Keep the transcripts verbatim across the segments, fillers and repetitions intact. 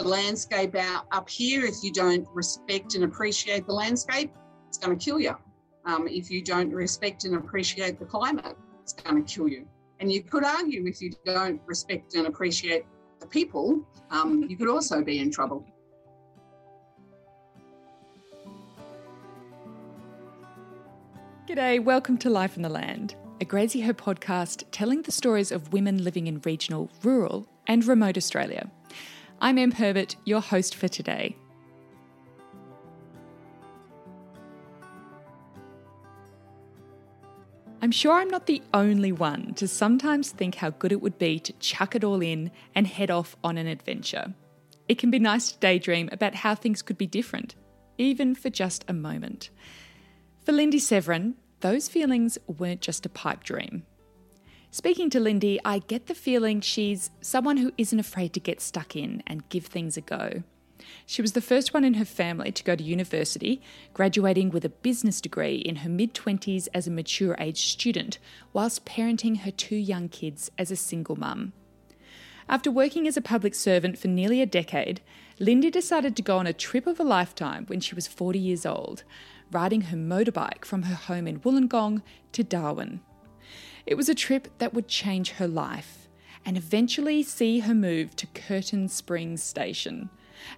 the landscape out up here, if you don't respect and appreciate the landscape, it's going to kill you. Um, if you don't respect and appreciate the climate, it's going to kill you. And you could argue if you don't respect and appreciate the people, um, you could also be in trouble. G'day, welcome to Life in the Land, a Graziher podcast telling the stories of women living in regional, rural and remote Australia. I'm Em Herbert, your host for today. I'm sure I'm not the only one to sometimes think how good it would be to chuck it all in and head off on an adventure. It can be nice to daydream about how things could be different, even for just a moment. For Lindy Severin, those feelings weren't just a pipe dream. Speaking to Lindy, I get the feeling she's someone who isn't afraid to get stuck in and give things a go. She was the first one in her family to go to university, graduating with a business degree in her mid-twenties as a mature-age student, whilst parenting her two young kids as a single mum. After working as a public servant for nearly a decade, Lindy decided to go on a trip of a lifetime when she was forty years old, riding her motorbike from her home in Wollongong to Darwin. It was a trip that would change her life and eventually see her move to Curtin Springs Station,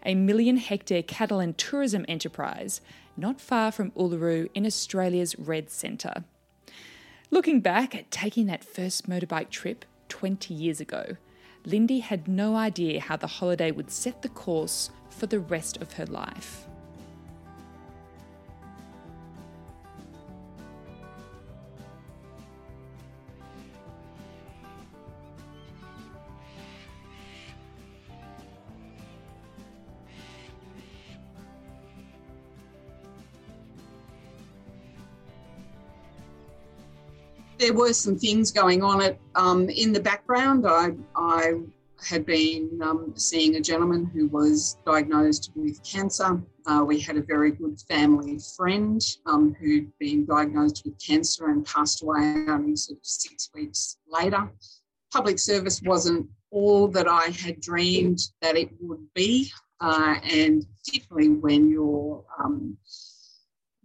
a million-hectare cattle and tourism enterprise not far from Uluru in Australia's Red Centre. Looking back at taking that first motorbike trip twenty years ago, Lindy had no idea how the holiday would set the course for the rest of her life. There were some things going on at, um, in the background. I, I had been um, seeing a gentleman who was diagnosed with cancer. Uh, we had a very good family friend um, who'd been diagnosed with cancer and passed away only sort of six weeks later. Public service wasn't all that I had dreamed that it would be, uh, and particularly when you're um,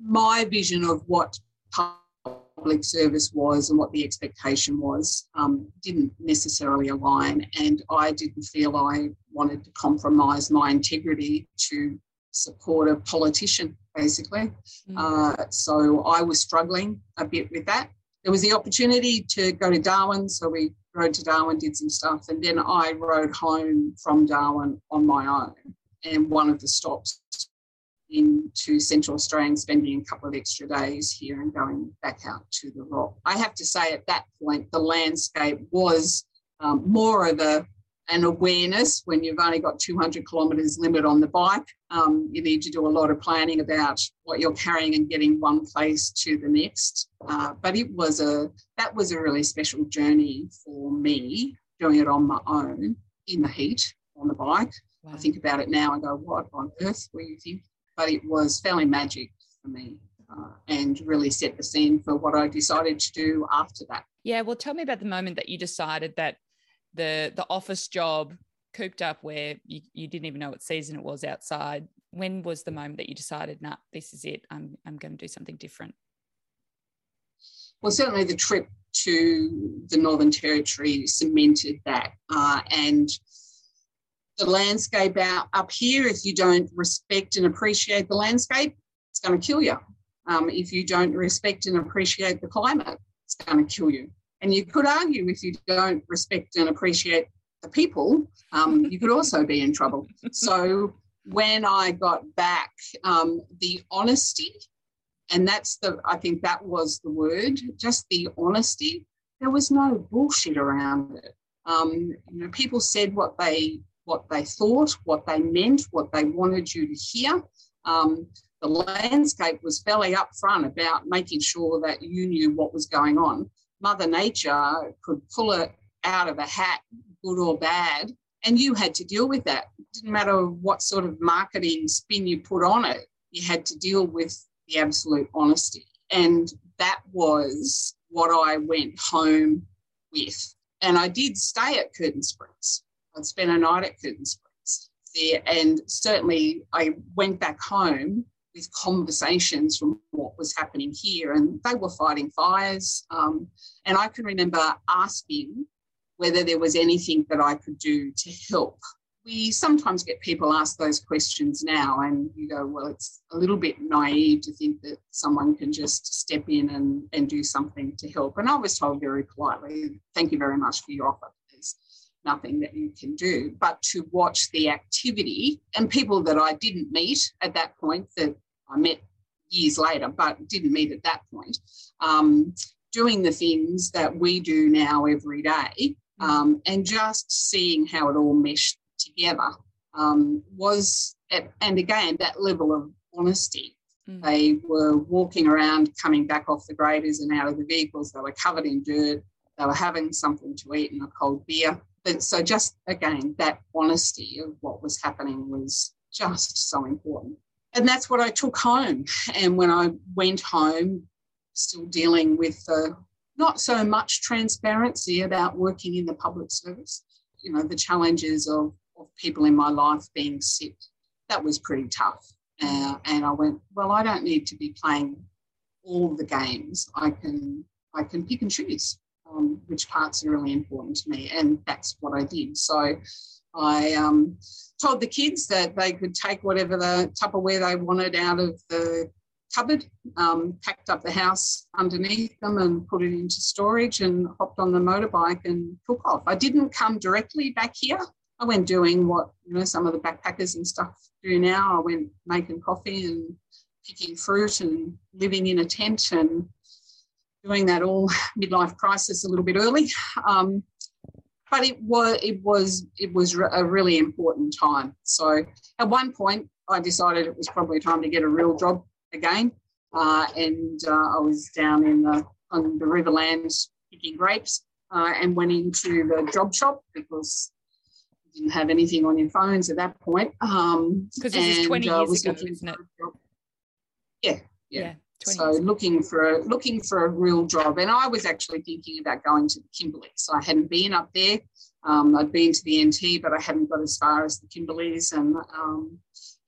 my vision of what public service was and what the expectation was um, didn't necessarily align, and I didn't feel I wanted to compromise my integrity to support a politician, basically. Mm. Uh, so I was struggling a bit with that. There was the opportunity to go to Darwin, so we rode to Darwin, did some stuff, and then I rode home from Darwin on my own, and one of the stops into Central Australia, spending a couple of extra days here and going back out to the rock. I have to say at that point the landscape was um, more of a, an awareness when you've only got two hundred kilometres limit on the bike. Um, you need to do a lot of planning about what you're carrying and getting one place to the next. Uh, but it was a that was a really special journey for me, doing it on my own in the heat on the bike. Wow. I think about it now and go, what on earth were you thinking? But it was fairly magic for me uh, and really set the scene for what I decided to do after that. Yeah, well, tell me about the moment that you decided that the the office job cooped up where you, you didn't even know what season it was outside. When was the moment that you decided, nah, this is it, I'm I'm going to do something different? Well, certainly the trip to the Northern Territory cemented that uh, and the landscape out up here, if you don't respect and appreciate the landscape, it's going to kill you. Um, if you don't respect and appreciate the climate, it's going to kill you. And you could argue if you don't respect and appreciate the people, um, you could also be in trouble. So when I got back, um, the honesty, and that's the, I think that was the word, just the honesty, there was no bullshit around it. Um, you know, people said what they what they thought, what they meant, what they wanted you to hear. Um, the landscape was fairly upfront about making sure that you knew what was going on. Mother Nature could pull it out of a hat, good or bad, and you had to deal with that. It didn't matter what sort of marketing spin you put on it, you had to deal with the absolute honesty. And that was what I went home with. And I did stay at Curtin Springs. I'd spent a night at Curtin Springs there, and certainly I went back home with conversations from what was happening here, and they were fighting fires. Um, and I can remember asking whether there was anything that I could do to help. We sometimes get people ask those questions now, and you go, well, it's a little bit naive to think that someone can just step in and, and do something to help. And I was told very politely, thank you very much for your offer. There's nothing that you can do. But to watch the activity, and people that I didn't meet at that point, that I met years later but didn't meet at that point, um, doing the things that we do now every day, um, and just seeing how it all meshed together, um, was, at, and again, that level of honesty. Mm. They were walking around, coming back off the graders and out of the vehicles. They were covered in dirt. They were having something to eat and a cold beer. But so just, again, that honesty of what was happening was just so important. And that's what I took home. And when I went home, still dealing with uh, not so much transparency about working in the public service, you know, the challenges of, of people in my life being sick, that was pretty tough. Uh, and I went, well, I don't need to be playing all the games. I can I can pick and choose um, which parts are really important to me, and that's what I did. So I um, told the kids that they could take whatever the Tupperware they wanted out of the cupboard, um, packed up the house underneath them and put it into storage, and hopped on the motorbike and took off. I didn't come directly back here. I went doing what, you know, some of the backpackers and stuff do now. I went making coffee and picking fruit and living in a tent and doing that all midlife crisis a little bit early. Um, but it was it was it was a really important time. So at one point I decided it was probably time to get a real job again, uh, and uh, I was down in the on the Riverlands picking grapes, uh, and went into the job shop because you didn't have anything on your phones at that point. Because um, this and, is twenty uh, years ago, isn't it? Yeah, yeah. yeah so years. looking for a, looking for a real job, and I was actually thinking about going to the Kimberleys. So I hadn't been up there. Um, I'd been to the N T, but I hadn't got as far as the Kimberleys, and. Um,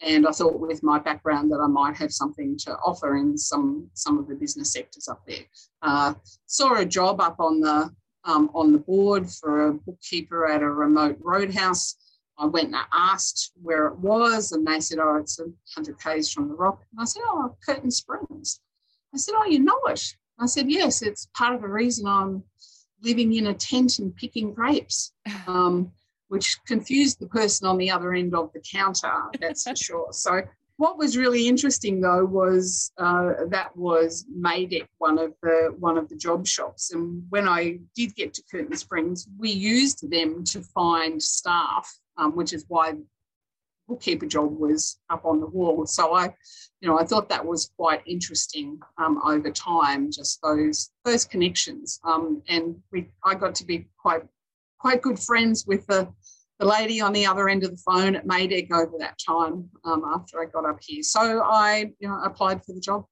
And I thought with my background that I might have something to offer in some, some of the business sectors up there. Uh, saw a job up on the um, on the board for a bookkeeper at a remote roadhouse. I went and I asked where it was, and they said, oh, it's one hundred kays from the rock. And I said, oh, Curtin Springs. I said, oh, you know it. I said, yes, it's part of the reason I'm living in a tent and picking grapes. Um which confused the person on the other end of the counter, that's for sure. So what was really interesting, though, was uh, that was Maydac, one of the one of the job shops. And when I did get to Curtin Springs, we used them to find staff, um, which is why the bookkeeper job was up on the wall. So I, you know, I thought that was quite interesting um, over time, just those those connections. Um, and we, I got to be quite quite good friends with the, the lady on the other end of the phone at Maydac over that time um, after I got up here. So I you know, applied for the job.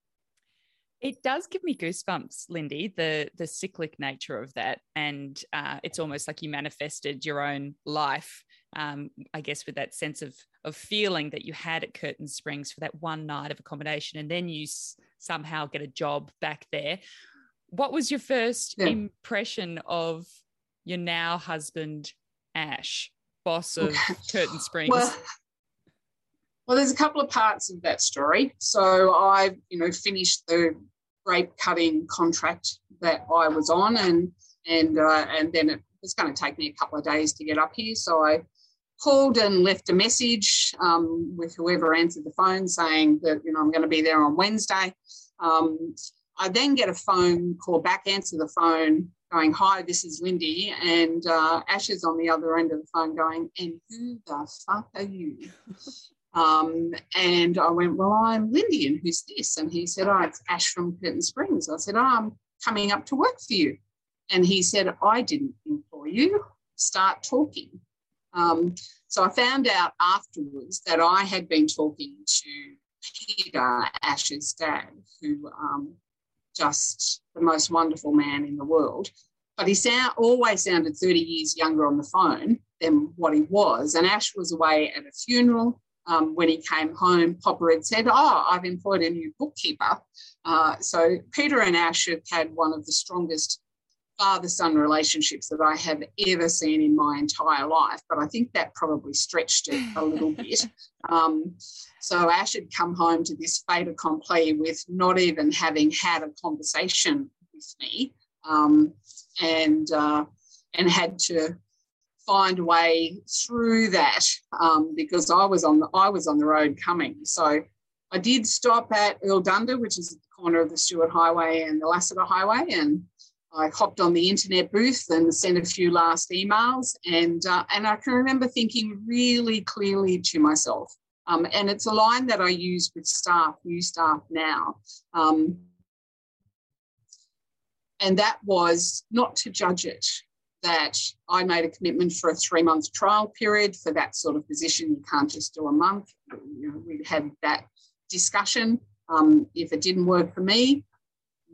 It does give me goosebumps, Lindy, the, the cyclic nature of that. And uh, it's almost like you manifested your own life, um, I guess, with that sense of, of feeling that you had at Curtin Springs for that one night of accommodation, and then you s- somehow get a job back there. What was your first yeah. impression of your now husband, Ash, boss of Curtin Springs? Well, well, there's a couple of parts of that story. So I, you know, finished the grape cutting contract that I was on, and and uh, and then it was going to take me a couple of days to get up here. So I called and left a message um, with whoever answered the phone saying that, you know, I'm going to be there on Wednesday. Um, I then get a phone call back, answer the phone, going, hi, this is Lindy, and uh, Ash is on the other end of the phone going, and who the fuck are you? um, and I went, well, I'm Lindy, and who's this? And he said, oh, it's Ash from Curtin Springs. I said, oh, I'm coming up to work for you. And he said, I didn't employ you. Start talking. Um, so I found out afterwards that I had been talking to Peter, Ash's dad, who um, just the most wonderful man in the world, but he sound, always sounded thirty years younger on the phone than what he was. And Ash was away at a funeral. Um, when he came home, Popper had said, oh, I've employed a new bookkeeper. Uh, so Peter and Ash have had one of the strongest father-son relationships that I have ever seen in my entire life, but I think that probably stretched it a little bit. Um, so Ash had come home to this fait accompli with not even having had a conversation with me, um, and, uh, and had to find a way through that, um, because I was on the I was on the road coming. So I did stop at Earl Dunder, which is at the corner of the Stuart Highway and the Lasseter Highway, and I hopped on the internet booth and sent a few last emails, and uh, and I can remember thinking really clearly to myself, um, and it's a line that I use with staff, new staff now, um, and that was not to judge it. That I made a commitment for a three-month trial period for that sort of position. You can't just do a month. You know, we had that discussion. Um, if it didn't work for me,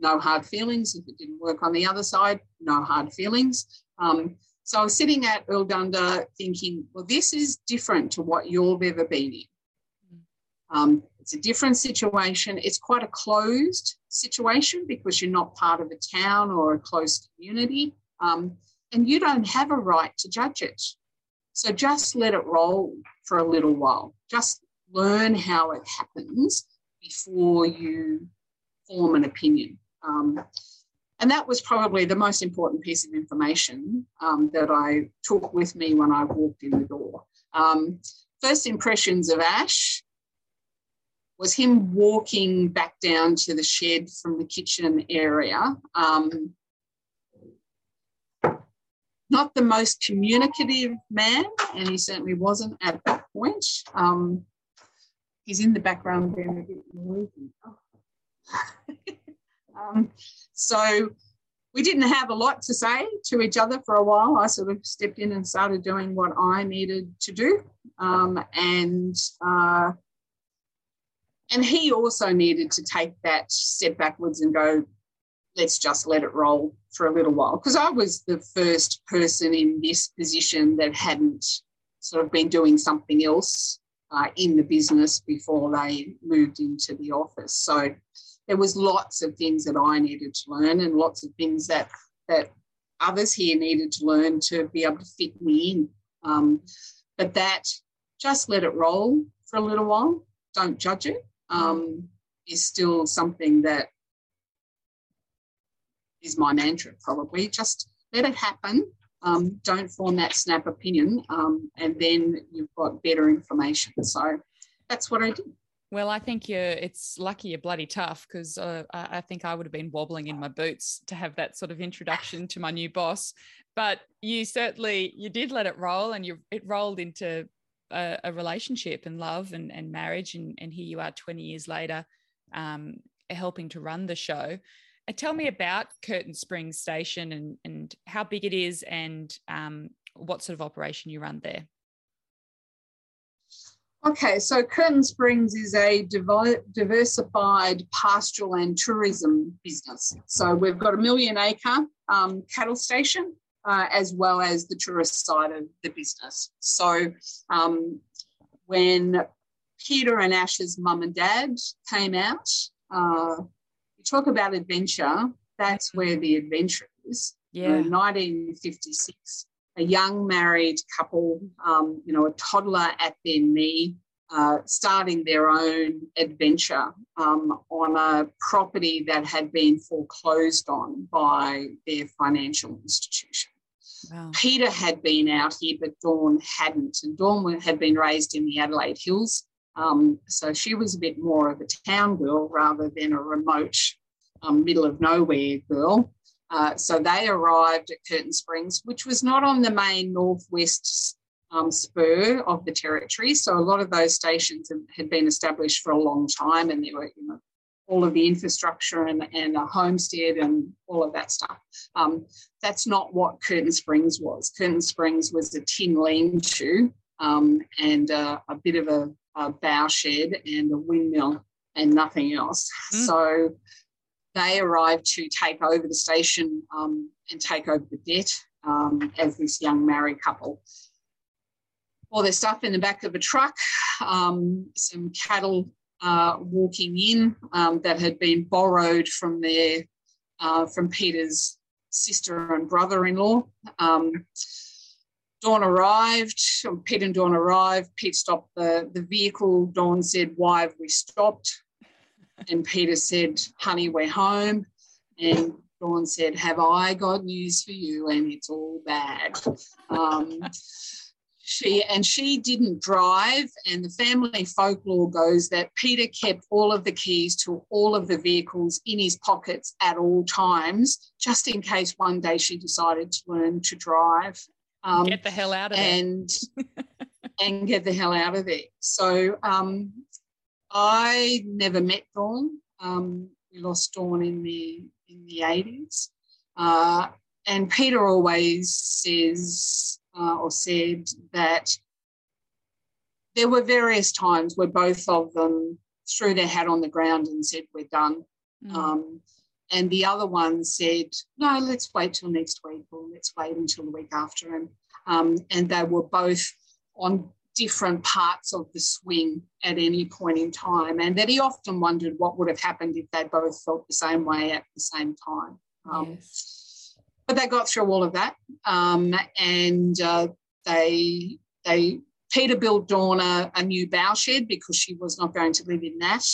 no hard feelings. If it didn't work on the other side, no hard feelings. Um, so I was sitting at Earl Dunder thinking, well, this is different to what you've ever been in. Um, it's a different situation. It's quite a closed situation because you're not part of a town or a close community. Um, And you don't have a right to judge it. So just let it roll for a little while. Just learn how it happens before you form an opinion. Um, and that was probably the most important piece of information um, that I took with me when I walked in the door. Um, first impressions of Ash was him walking back down to the shed from the kitchen area. Um, Not the most communicative man, and he certainly wasn't at that point. Um, he's in the background there a bit noisy. Oh. um, so we didn't have a lot to say to each other for a while. I sort of stepped in and started doing what I needed to do, um, and uh, and he also needed to take that step backwards and go, let's just let it roll for a little while, because I was the first person in this position that hadn't sort of been doing something else uh, in the business before they moved into the office. So there was lots of things that I needed to learn and lots of things that that others here needed to learn to be able to fit me in. Um, but that just let it roll for a little while, don't judge it, um, is still something that is my mantra probably. Just let it happen. Um, don't form that snap opinion, um, and then you've got better information. So that's what I did. Well, I think you're, it's lucky you're bloody tough, because uh, I think I would have been wobbling in my boots to have that sort of introduction to my new boss. But you certainly, you did let it roll, and you it rolled into a, a relationship and love and, and marriage, and, and here you are twenty years later um, helping to run the show. Tell me about Curtin Springs Station and, and how big it is and um, what sort of operation you run there. Okay, so Curtin Springs is a diversified pastoral and tourism business. So we've got a million acre um, cattle station uh, as well as the tourist side of the business. So um, when Peter and Ash's mum and dad came out, uh, talk about adventure, that's where the adventure is. Yeah. In nineteen fifty-six, a young married couple, um, you know, a toddler at their knee, uh, starting their own adventure um, on a property that had been foreclosed on by their financial institution. Wow. Peter had been out here, but Dawn hadn't. And Dawn had been raised in the Adelaide Hills. Um, so she was a bit more of a town girl rather than a remote, um, middle of nowhere girl. Uh, so they arrived at Curtin Springs, which was not on the main northwest um, spur of the territory. So a lot of those stations had been established for a long time, and there were, you know, all of the infrastructure and, and a homestead and all of that stuff. Um, that's not what Curtin Springs was. Curtin Springs was a tin lean-to um, and uh, a bit of a a bough shed and a windmill and nothing else. Mm. So they arrived to take over the station um, and take over the debt um, as this young married couple. all their stuff in the back of a truck, um, some cattle uh, walking in um, that had been borrowed from their, uh, from Peter's sister and brother-in-law. Um, Dawn arrived, Pete and Dawn arrived. Pete stopped the, the vehicle. Dawn said, "Why have we stopped?" And Peter said, "Honey, we're home." And Dawn said, "Have I got news for you?" And it's all bad. Um, she And she didn't drive. And the family folklore goes that Peter kept all of the keys to all of the vehicles in his pockets at all times, just in case one day she decided to learn to drive. Um, get the hell out of and, there. and get the hell out of there. So um, I never met Dawn. Um, we lost Dawn in the in the eighties. Uh, and Peter always says uh, or said that there were various times where both of them threw their hat on the ground and said, "We're done." Mm. Um, And the other one said, "No, let's wait till next week," or "Let's wait until the week after." And, um, and they were both on different parts of the swing at any point in time, and that he often wondered what would have happened if they both felt the same way at the same time. Um, yes. But they got through all of that, um, and uh, they, they Peter built Dawn a, a new bough shed because she was not going to live in that.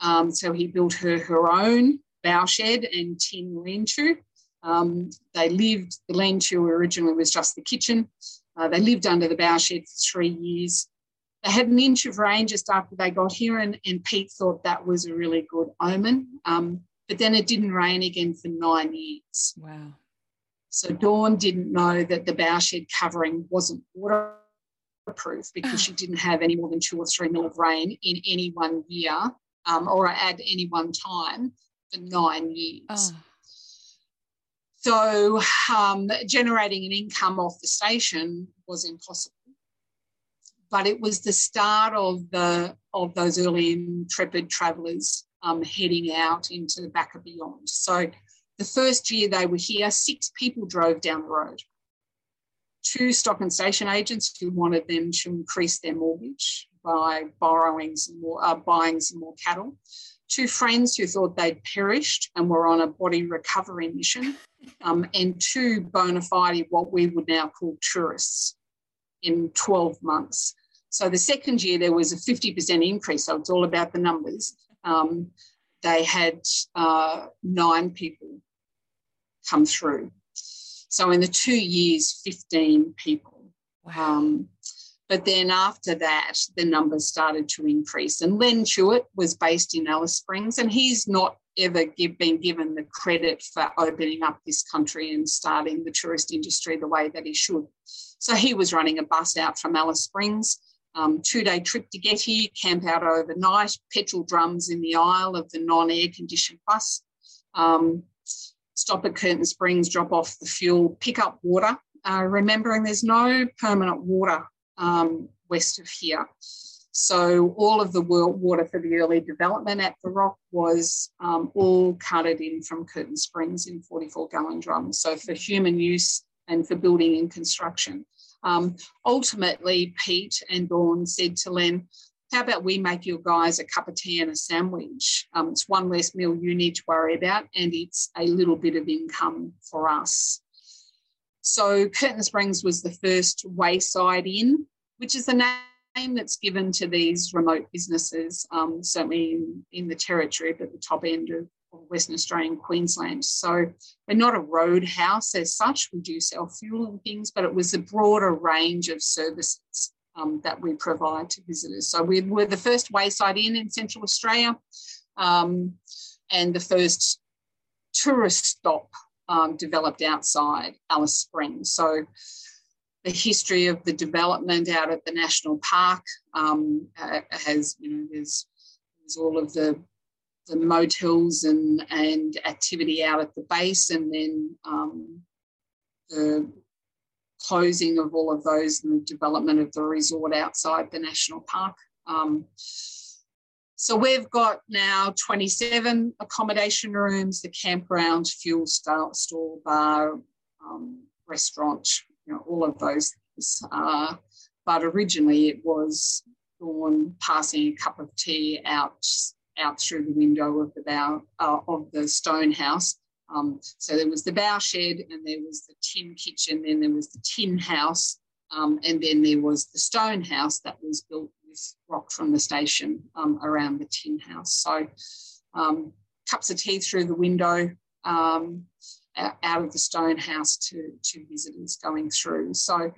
Um, so he built her her own bough shed and tin lean-to. Um, they lived, the lean-to originally was just the kitchen. Uh, they lived under the bough shed for three years. They had an inch of rain just after they got here, and, and Pete thought that was a really good omen. Um, but then it didn't rain again for nine years. Wow. So Dawn didn't know that the bough shed covering wasn't waterproof because she didn't have any more than two or three mil of rain in any one year um, or at any one time. Nine years. Oh. So um, generating an income off the station was impossible. But it was the start of the of those early intrepid travellers um, heading out into the back of beyond. So the first year they were here, six people drove down the road. Two stock and station agents who wanted them to increase their mortgage by borrowing some more, uh, buying some more cattle. Two friends who thought they'd perished and were on a body recovery mission, um, and two bona fide what we would now call tourists in twelve months. So the second year there was a fifty percent increase, so it's all about the numbers. Um, they had uh, nine people come through. So in the two years, fifteen people. Wow. Um, But then after that, the numbers started to increase. And Len Tewett was based in Alice Springs, and he's not ever give, been given the credit for opening up this country and starting the tourist industry the way that he should. So he was running a bus out from Alice Springs, um, two-day trip to get here, camp out overnight, petrol drums in the aisle of the non-air-conditioned bus, um, stop at Curtin Springs, drop off the fuel, pick up water, uh, remembering there's no permanent water Um, west of here. So all of the water for the early development at the Rock was um, all carted in from Curtin Springs in forty-four gallon drums, so for human use and for building and construction. Um, ultimately, Pete and Dawn said to Len, "How about we make your guys a cup of tea and a sandwich? Um, it's one less meal you need to worry about, and it's a little bit of income for us." So Curtin Springs was the first wayside inn, which is the name that's given to these remote businesses, um, certainly in, in the Territory, but the top end of, of Western Australia and Queensland. So we're not a roadhouse as such. We do sell fuel and things, but it was a broader range of services um, that we provide to visitors. So we were the first wayside inn in Central Australia um, and the first tourist stop Um, developed outside Alice Springs. So the history of the development out at the National Park um, uh, has, you know, there's, there's all of the, the motels and, and activity out at the base, and then um, the closing of all of those and the development of the resort outside the National Park. Um, So we've got now twenty-seven accommodation rooms, the campground, fuel store, bar, um, restaurant, you know, all of those things. Uh, but originally it was Dawn passing a cup of tea out out through the window of the bow uh, of the stone house. Um, so there was the bough shed, and there was the tin kitchen, then there was the tin house, um, and then there was the stone house that was built with rock from the station um, around the tin house. So um, cups of tea through the window um, out of the stone house to, to visitors going through. So,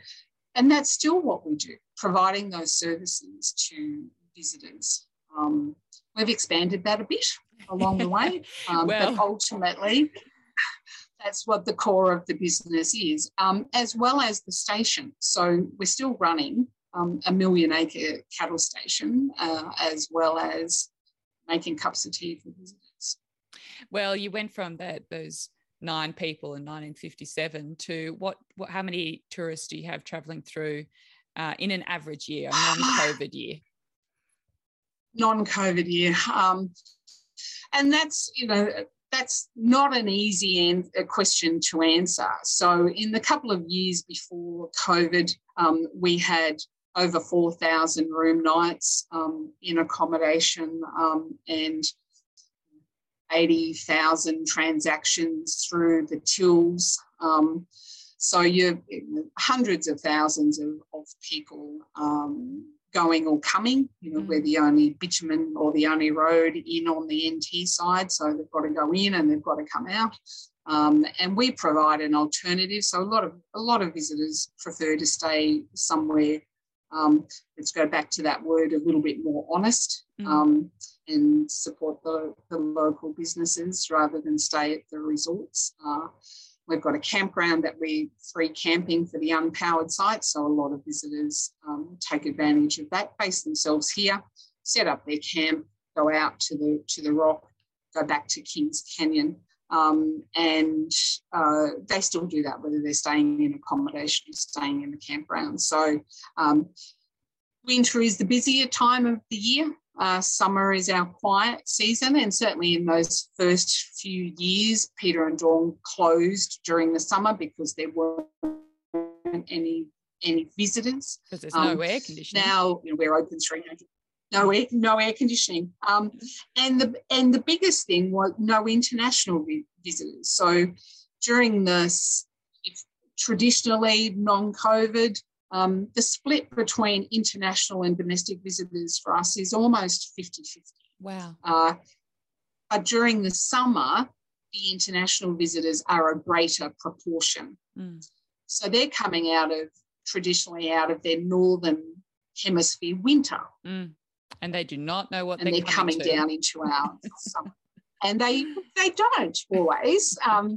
and that's still what we do, providing those services to visitors. Um, we've expanded that a bit along the way, um, well. but ultimately that's what the core of the business is, um, as well as the station. So we're still running um, a million acre cattle station, uh, as well as making cups of tea for visitors. Well, you went from that those nine people in nineteen fifty-seven to what, what how many tourists do you have travelling through uh, in an average year, a non-COVID year? Non-COVID year. Um, and that's, you know, that's not an easy an- a question to answer. So in the couple of years before COVID, um, we had over four thousand room nights um, in accommodation um, and eighty thousand transactions through the tills. Um, so you're hundreds of thousands of, of people um going or coming, you know, mm. we're the only bitumen or the only road in on the N T side, so they've got to go in and they've got to come out. Um, and we provide an alternative. So a lot of a lot of visitors prefer to stay somewhere. Um, let's go back to that word, a little bit more honest, mm. um, and support the, the local businesses rather than stay at the resorts. Uh, We've got a campground that we free camping for the unpowered sites, so a lot of visitors um, take advantage of that, base themselves here, set up their camp, go out to the to the rock, go back to Kings Canyon, um, and uh, they still do that, whether they're staying in accommodation or staying in the campground. So um, winter is the busier time of the year. Uh, summer is our quiet season, and certainly in those first few years, Peter and Dawn closed during the summer because there weren't any any visitors. Because there's um, no air conditioning. Now, you know, we're open three hundred. No air, no air conditioning. Um, and the and the biggest thing was no international visitors. So during this, if traditionally non-COVID. Um, the split between international and domestic visitors for us is almost fifty-fifty. Wow. Uh, but during the summer, the international visitors are a greater proportion. Mm. So they're coming out of, traditionally out of their northern hemisphere winter. Mm. And they do not know what and they're, they're coming, coming down into our summer. And they, they don't always. Um,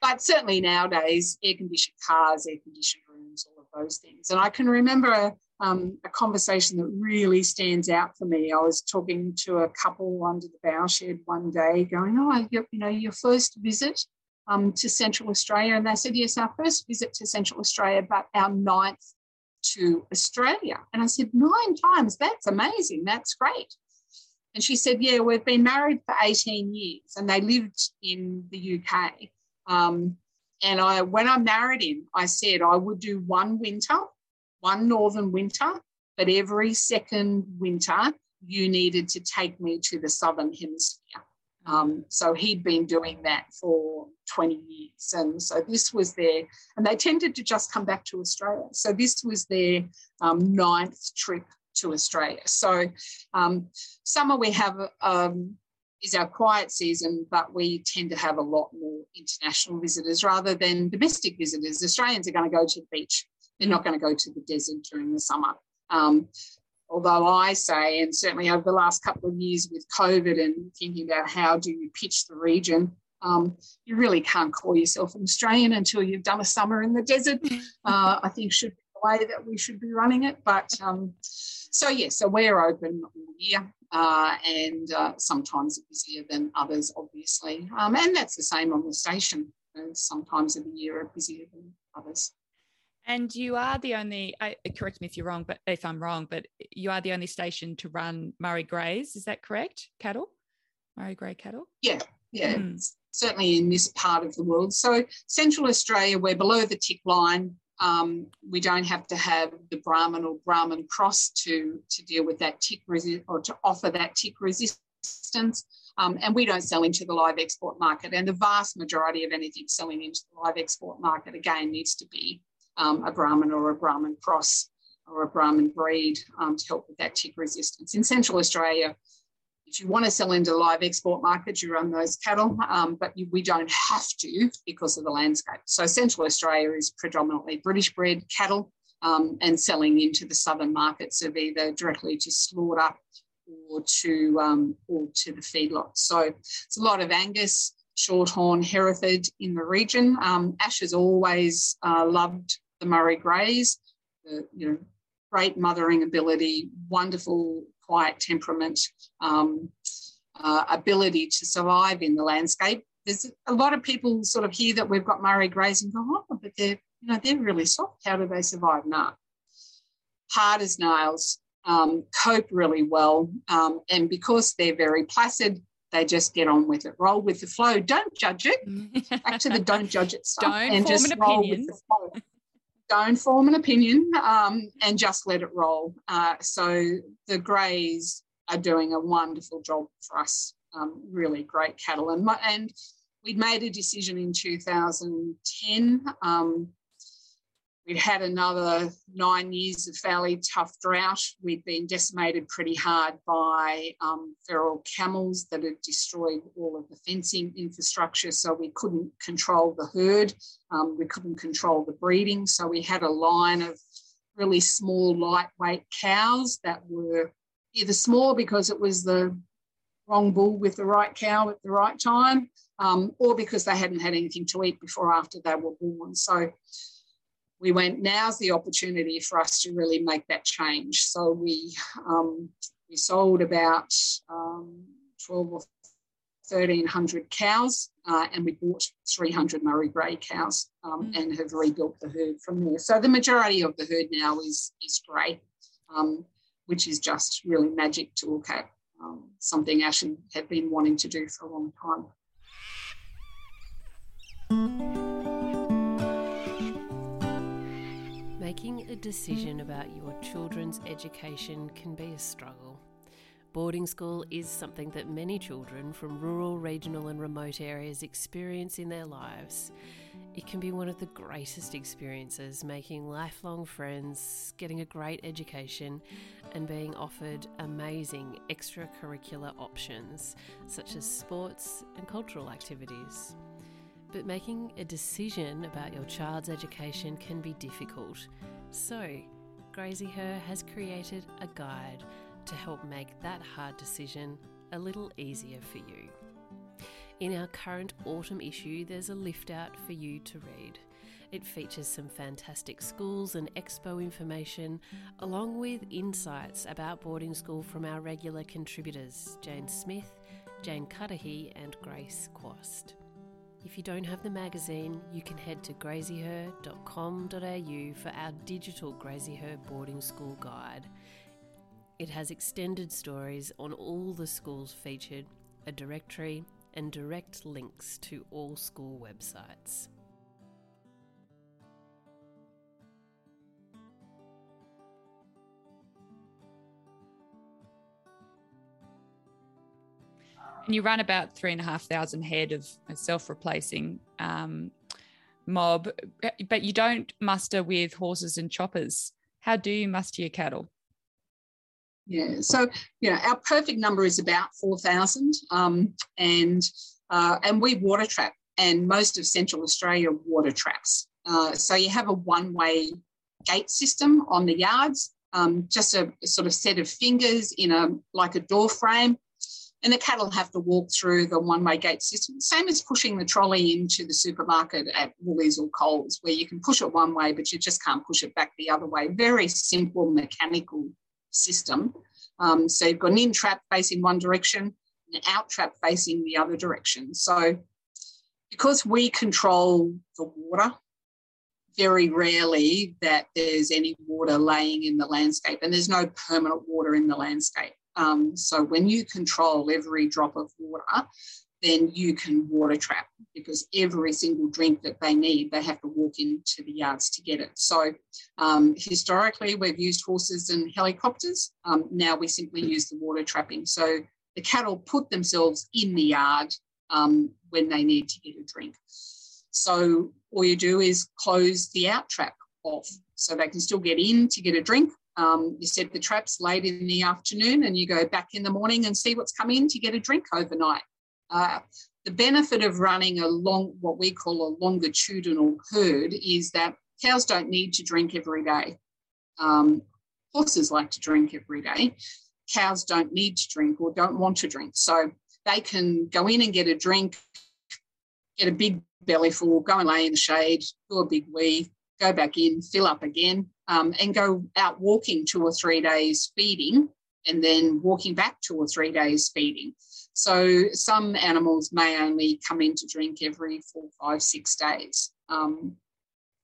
but certainly nowadays, air-conditioned cars, air-conditioned rooms, all those things. And I can remember a, um, a conversation that really stands out for me. I was talking to a couple under the bough shed one day going, oh, you know, your first visit um, to Central Australia. And they said, yes, our first visit to Central Australia, but our ninth to Australia. And I said, nine times, that's amazing, that's great. And she said, yeah, we've been married for eighteen years and they lived in the U K. Um, And I, when I married him, I said I would do one winter, one northern winter, but every second winter you needed to take me to the southern hemisphere. Um, so he'd been doing that for twenty years. And so this was their, and they tended to just come back to Australia. So this was their um, ninth trip to Australia. So um, summer we have um is our quiet season, but we tend to have a lot more international visitors rather than domestic visitors. Australians are going to go to the beach. They're not going to go to the desert during the summer. Um, although I say, and certainly over the last couple of years with COVID and thinking about how do you pitch the region, um, you really can't call yourself an Australian until you've done a summer in the desert, uh, I think should be the way that we should be running it. But um, so, yes, yeah, so we're open all year. Uh, and uh, sometimes busier than others, obviously. Um, and that's the same on the station. Sometimes of the year are busier than others. And you are the only, I, correct me if you're wrong, but if I'm wrong, but you are the only station to run Murray Greys, is that correct? Cattle? Murray Grey cattle? Yeah, yeah, mm. certainly in this part of the world. So Central Australia, we're below the tick line. Um, we don't have to have the Brahman or Brahman cross to, to deal with that tick resist or to offer that tick resistance. Um, and we don't sell into the live export market. And the vast majority of anything selling into the live export market, again, needs to be um, a Brahman or a Brahman cross or a Brahman breed um, to help with that tick resistance. In Central Australia, if you want to sell into the live export market, you run those cattle, um, but you, we don't have to because of the landscape. So Central Australia is predominantly British bred cattle um, and selling into the southern markets of either directly to slaughter or to, um, or to the feedlot. So it's a lot of Angus, Shorthorn, Hereford in the region. Um, Ash has always uh, loved the Murray Greys, the, you know, great mothering ability, wonderful quiet temperament, um, uh, ability to survive in the landscape. There's a lot of people sort of hear that we've got Murray Greys and go, oh, but they're, you know, they're really soft. How do they survive? Nah. Hard as nails, um, cope really well. Um, and because they're very placid, they just get on with it. Roll with the flow. Don't judge it. Back to the don't judge it stuff. Don't and form just an roll opinion. With the flow. Don't form an opinion um, and just let it roll. Uh, so the Greys are doing a wonderful job for us, um, really great cattle. And, and we'd made a decision in two thousand ten. Um, we'd had another nine years of fairly tough drought. We'd been decimated pretty hard by um, feral camels that had destroyed all of the fencing infrastructure, so we couldn't control the herd. Um, we couldn't control the breeding, so we had a line of really small, lightweight cows that were either small because it was the wrong bull with the right cow at the right time, um, or because they hadn't had anything to eat before or after they were born. So we went, now's the opportunity for us to really make that change. So we um, we sold about um, twelve or thirteen hundred cows uh, and we bought three hundred Murray Grey cows um, mm. and have rebuilt the herd from there. So the majority of the herd now is, is grey, um, which is just really magic to look at, um, something Ash had been wanting to do for a long time. Making a decision about your children's education can be a struggle. Boarding school is something that many children from rural, regional and remote areas experience in their lives. It can be one of the greatest experiences, making lifelong friends, getting a great education and being offered amazing extracurricular options such as sports and cultural activities. But making a decision about your child's education can be difficult. So, Graziher has created a guide to help make that hard decision a little easier for you. In our current autumn issue, there's a lift out for you to read. It features some fantastic schools and expo information, along with insights about boarding school from our regular contributors, Jane Smith, Jane Cudahy and Grace Quast. If you don't have the magazine, you can head to graziher dot com dot a u for our digital Graziher boarding school guide. It has extended stories on all the schools featured, a directory and direct links to all school websites. And you run about three and a half thousand head of a self-replacing um, mob, but you don't muster with horses and choppers. How do you muster your cattle? Yeah, so, you know, our perfect number is about four thousand um, and uh, and we water trap, and most of Central Australia water traps. Uh, so you have a one-way gate system on the yards, um, just a, a sort of set of fingers in a like a door frame. And the cattle have to walk through the one-way gate system, same as pushing the trolley into the supermarket at Woolies or Coles, where you can push it one way, but you just can't push it back the other way. Very simple mechanical system. Um, so you've got an in-trap facing one direction and an out-trap facing the other direction. So because we control the water, very rarely that there's any water laying in the landscape, and there's no permanent water in the landscape. Um, so when you control every drop of water, then you can water trap, because every single drink that they need, they have to walk into the yards to get it. So um, historically, we've used horses and helicopters. Um, now we simply use the water trapping. So the cattle put themselves in the yard um, when they need to get a drink. So all you do is close the out trap off so they can still get in to get a drink. Um, you set the traps late in the afternoon and you go back in the morning and see what's come in to get a drink overnight. Uh, the benefit of running a long, what we call a longitudinal herd, is that cows don't need to drink every day. Um, horses like to drink every day. Cows don't need to drink or don't want to drink. So they can go in and get a drink, get a big belly full, go and lay in the shade, do a big wee, go back in, fill up again, um, and go out walking two or three days feeding, and then walking back two or three days feeding. So some animals may only come in to drink every four, five, six days. Um,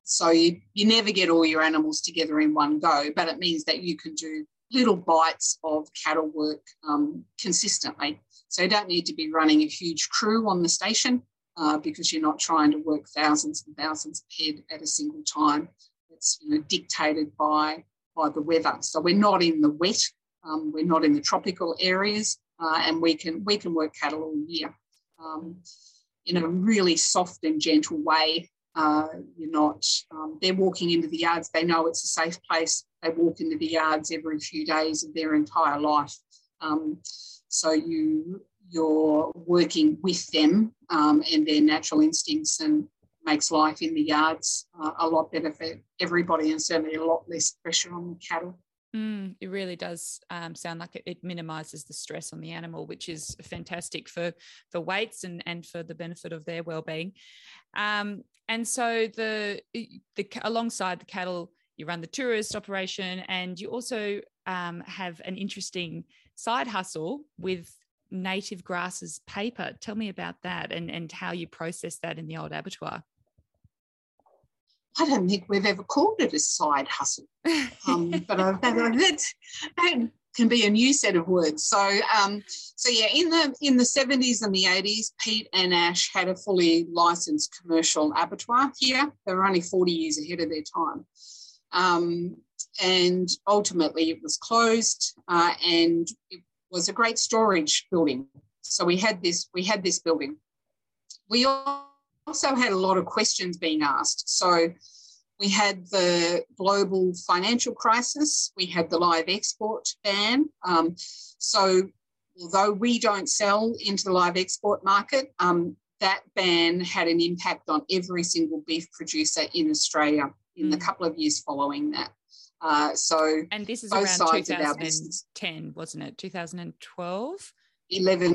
so you, you never get all your animals together in one go, but it means that you can do little bites of cattle work um, consistently. So you don't need to be running a huge crew on the station uh, because you're not trying to work thousands and thousands of head at a single time. It's, you know, dictated by, by the weather. So we're not in the wet, um, we're not in the tropical areas. Uh, and we can we can work cattle all year um, in a really soft and gentle way. Uh, you're not um, they're walking into the yards. They know it's a safe place. They walk into the yards every few days of their entire life. Um, so you you're working with them um, and their natural instincts, and makes life in the yards uh, a lot better for everybody, and certainly a lot less pressure on the cattle. Mm, it really does um, sound like it, it minimises the stress on the animal, which is fantastic for, for weights and, and for the benefit of their well-being. Um, and so the, the alongside the cattle, you run the tourist operation, and you also um, have an interesting side hustle with native grasses paper. Tell me about that and, and how you process that in the old abattoir. I don't think we've ever called it a side hustle, um, but I, that, that can be a new set of words. So, um, so yeah, in the in the seventies and the eighties, Pete and Ash had a fully licensed commercial abattoir here. They were only forty years ahead of their time, um, and ultimately it was closed, uh, and it was a great storage building. So we had this we had this building. We all. also had a lot of questions being asked. So we had the global financial crisis, we had the live export ban. Um, so although we don't sell into the live export market, um, that ban had an impact on every single beef producer in Australia in mm. the couple of years following that. Uh, so And this is both around sides of our business. two thousand ten, wasn't it? twenty twelve? eleven,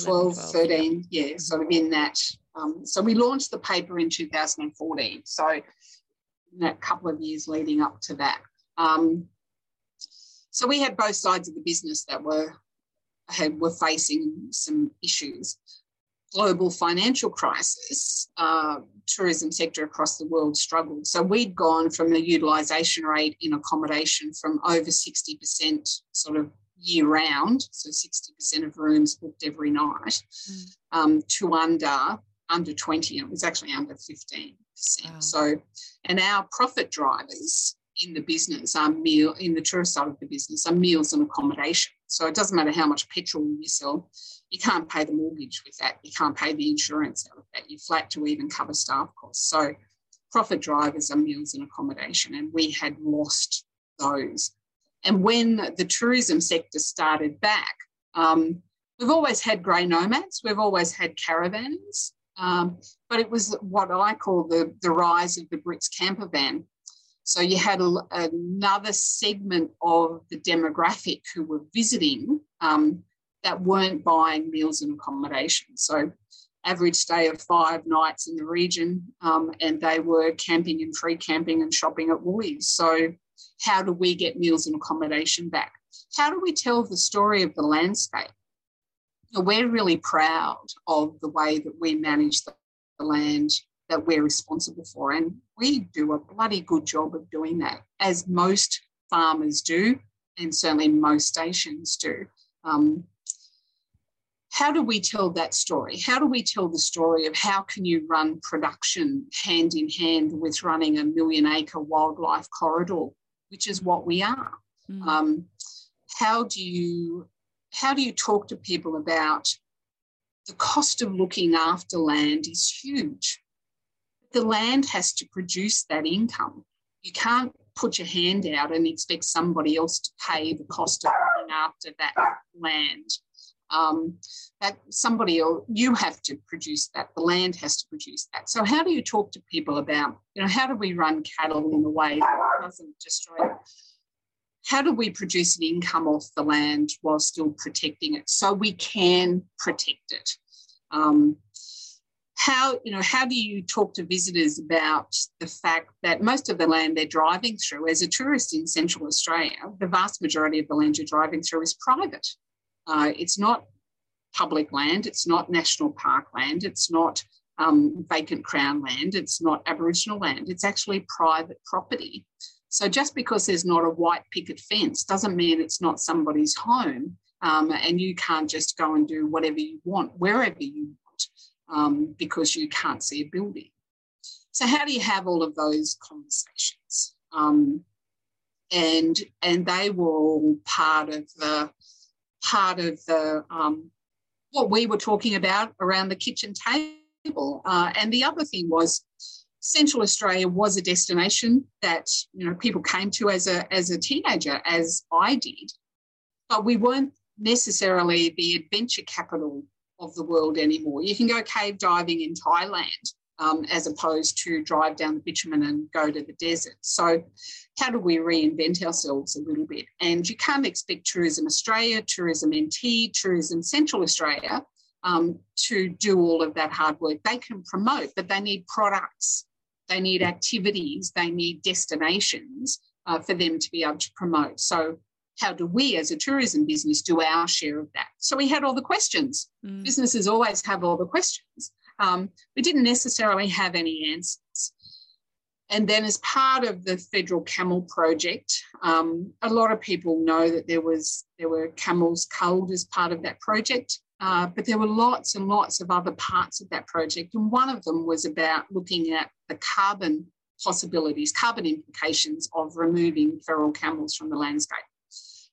twelve, twelve thirteen, yeah. yeah, sort of in that. Um, so we launched the paper in two thousand fourteen, so in a couple of years leading up to that. Um, so we had both sides of the business that were, had, were facing some issues. Global financial crisis, uh, tourism sector across the world struggled. So we'd gone from a utilisation rate in accommodation from over sixty percent sort of year-round, so sixty percent of rooms booked every night, mm. um, to under... under twenty, and it was actually under fifteen percent. Wow. So, and our profit drivers in the business are meal, in the tourist side of the business, are meals and accommodation. So it doesn't matter how much petrol you sell, you can't pay the mortgage with that, you can't pay the insurance out of that, you're flat to even cover staff costs. So profit drivers are meals and accommodation, and we had lost those. And when the tourism sector started back, um, we've always had grey nomads, we've always had caravans, Um, but it was what I call the, the rise of the Brits camper van. So you had a, another segment of the demographic who were visiting um, that weren't buying meals and accommodation. So average stay of five nights in the region, um, and they were camping and free camping and shopping at Woolies. So how do we get meals and accommodation back? How do we tell the story of the landscape? We're really proud of the way that we manage the land that we're responsible for, and we do a bloody good job of doing that, as most farmers do, and certainly most stations do. Um, how do we tell that story? How do we tell the story of how can you run production hand in hand with running a million acre wildlife corridor, which is what we are? Mm. Um, how do you, how do you talk to people about the cost of looking after land is huge. The land has to produce that income. You can't put your hand out and expect somebody else to pay the cost of looking after that land. Um, that somebody or you have to produce that. The land has to produce that. So how do you talk to people about, you know, how do we run cattle in a way that doesn't destroy them? How do we produce an income off the land while still protecting it so we can protect it? Um, how, you know, how do you talk to visitors about the fact that most of the land they're driving through, as a tourist in Central Australia, the vast majority of the land you're driving through is private. Uh, it's not public land. It's not national park land. It's not um, vacant crown land. It's not Aboriginal land. It's actually private property. So just because there's not a white picket fence doesn't mean it's not somebody's home, um, and you can't just go and do whatever you want, wherever you want, um, because you can't see a building. So how do you have all of those conversations? Um, and and they were all part of the part of the um, what we were talking about around the kitchen table. Uh, and the other thing was, Central Australia was a destination that, you know, people came to as a as a teenager, as I did, but we weren't necessarily the adventure capital of the world anymore. You can go cave diving in Thailand um, as opposed to drive down the bitumen and go to the desert. So how do we reinvent ourselves a little bit? And you can't expect Tourism Australia, Tourism N T, Tourism Central Australia um, to do all of that hard work. They can promote, but they need products. They need activities, they need destinations uh, for them to be able to promote. So how do we as a tourism business do our share of that? So we had all the questions. Mm. Businesses always have all the questions. Um, we didn't necessarily have any answers. And then as part of the Federal Camel Project, um, a lot of people know that there was there were camels culled as part of that project. Uh, but there were lots and lots of other parts of that project, and one of them was about looking at the carbon possibilities, carbon implications of removing feral camels from the landscape.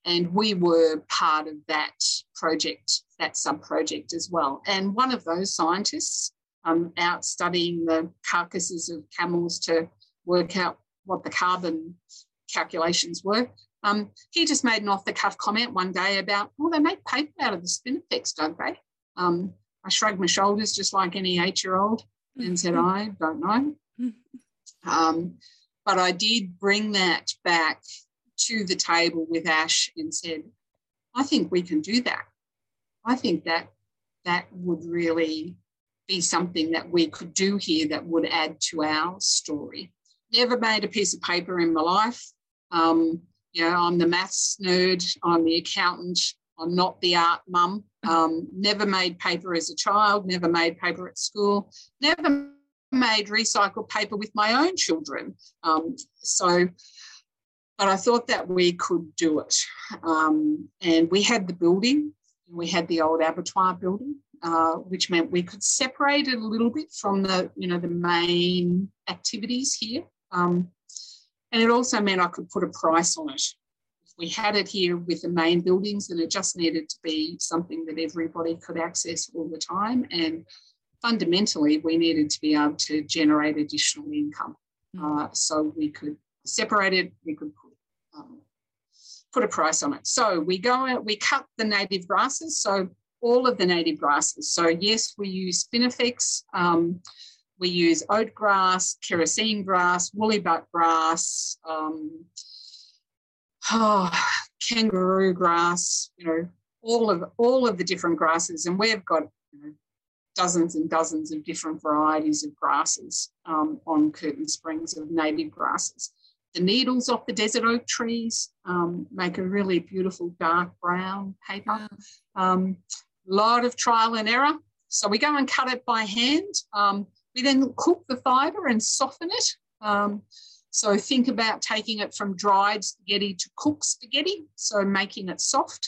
And we were part of that project, that sub-project as well. And one of those scientists um, out studying the carcasses of camels to work out what the carbon calculations were, Um, he just made an off-the-cuff comment one day about, well, they make paper out of the Spinifex, don't they? Um, I shrugged my shoulders just like any eight-year-old and mm-hmm. said, I don't know. Mm-hmm. Um, but I did bring that back to the table with Ash and said, I think we can do that. I think that that would really be something that we could do here that would add to our story. Never made a piece of paper in my life. Um, You know, I'm the maths nerd, I'm the accountant, I'm not the art mum, um, never made paper as a child, never made paper at school, never made recycled paper with my own children. Um, so, but I thought that we could do it. Um, and we had the building, we had the old abattoir building, uh, which meant we could separate it a little bit from the, you know, the main activities here. Um, And it also meant I could put a price on it. If we had it here with the main buildings, then it just needed to be something that everybody could access all the time. And fundamentally, we needed to be able to generate additional income. Mm. Uh, so we could separate it, we could put, um, put a price on it. So we go out, we cut the native grasses, so all of the native grasses. So, yes, we use Spinifex. Um, We use oat grass, kerosene grass, woolly butt grass, um, oh, kangaroo grass, you know, all of all of the different grasses. And we've got, you know, dozens and dozens of different varieties of grasses um, on Curtin Springs, of native grasses. The needles off the desert oak trees um, make a really beautiful dark brown paper. A um, lot of trial and error. So we go and cut it by hand. Um, We then cook the fibre and soften it. Um, so think about taking it from dried spaghetti to cooked spaghetti, so making it soft,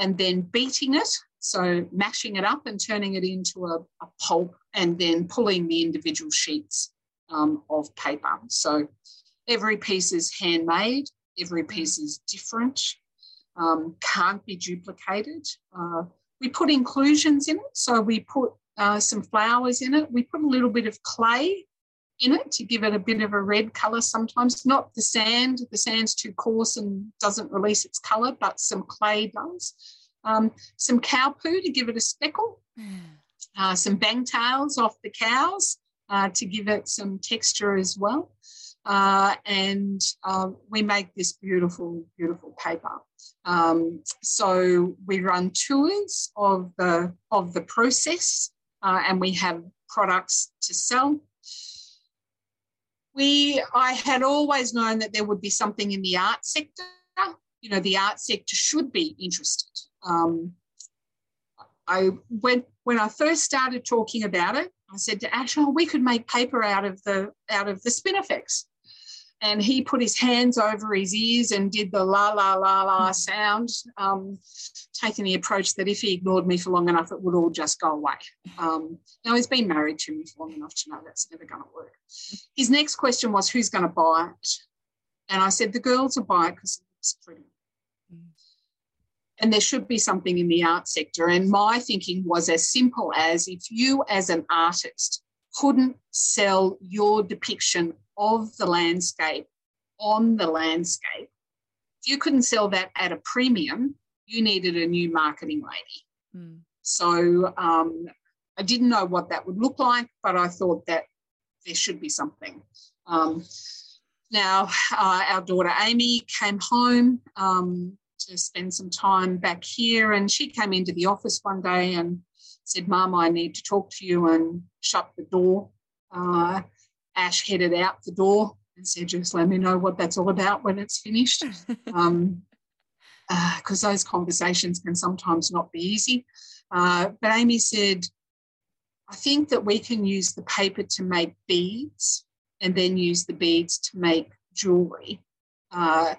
and then beating it So mashing it up and turning it into a, a pulp and then pulling the individual sheets um, of paper. So every piece is handmade, every piece is different, um, can't be duplicated. Uh, we put inclusions in it, so we put uh, some flowers in it. We put a little bit of clay in it to give it a bit of a red colour sometimes, not the sand. The sand's too coarse and doesn't release its colour, but some clay does. Um, some cow poo to give it a speckle, uh, some bangtails off the cows uh, to give it some texture as well. Uh, and uh, we make this beautiful, beautiful paper. Um, so we run tours of the, of the process uh, and we have products to sell. We, I had always known that there would be something in the art sector. You know, the art sector should be interested. Um, I went, when I first started talking about it, I said to Ash, oh, we could make paper out of the out of the Spinifex. And he put his hands over his ears and did the la, la, la, la sound, um, taking the approach that if he ignored me for long enough, it would all just go away. Um, now, he's been married to me for long enough to know that's never going to work. His next question was, who's going to buy it? And I said, the girls will buy it because it looks pretty. And there should be something in the art sector. And my thinking was as simple as, if you as an artist couldn't sell your depiction of the landscape on the landscape, if you couldn't sell that at a premium, you needed a new marketing lady. Mm. So um, I didn't know what that would look like, but I thought that there should be something. Um, now, uh, our daughter Amy came home um, to spend some time back here, and she came into the office one day and said, Mum, I need to talk to you, and shut the door. Uh, Ash headed out the door and said, just let me know what that's all about when it's finished, because um, uh, those conversations can sometimes not be easy. Uh, but Amy said, I think that we can use the paper to make beads and then use the beads to make jewellery. Uh,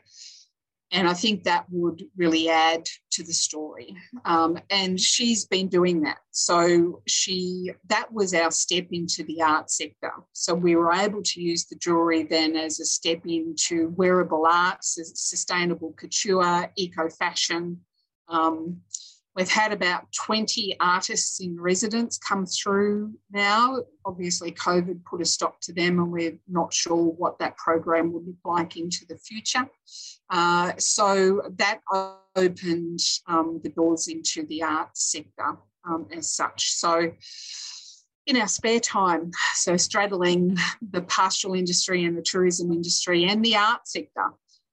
And I think that would really add to the story. Um, and she's been doing that. So she that was our step into the art sector. So we were able to use the jewellery then as a step into wearable arts, sustainable couture, eco-fashion. Um, we've had about twenty artists in residence come through now. Obviously, COVID put a stop to them, and we're not sure what that program will look like into the future. Uh, so that opened um, the doors into the arts sector um, as such. So in our spare time, so straddling the pastoral industry and the tourism industry and the art sector,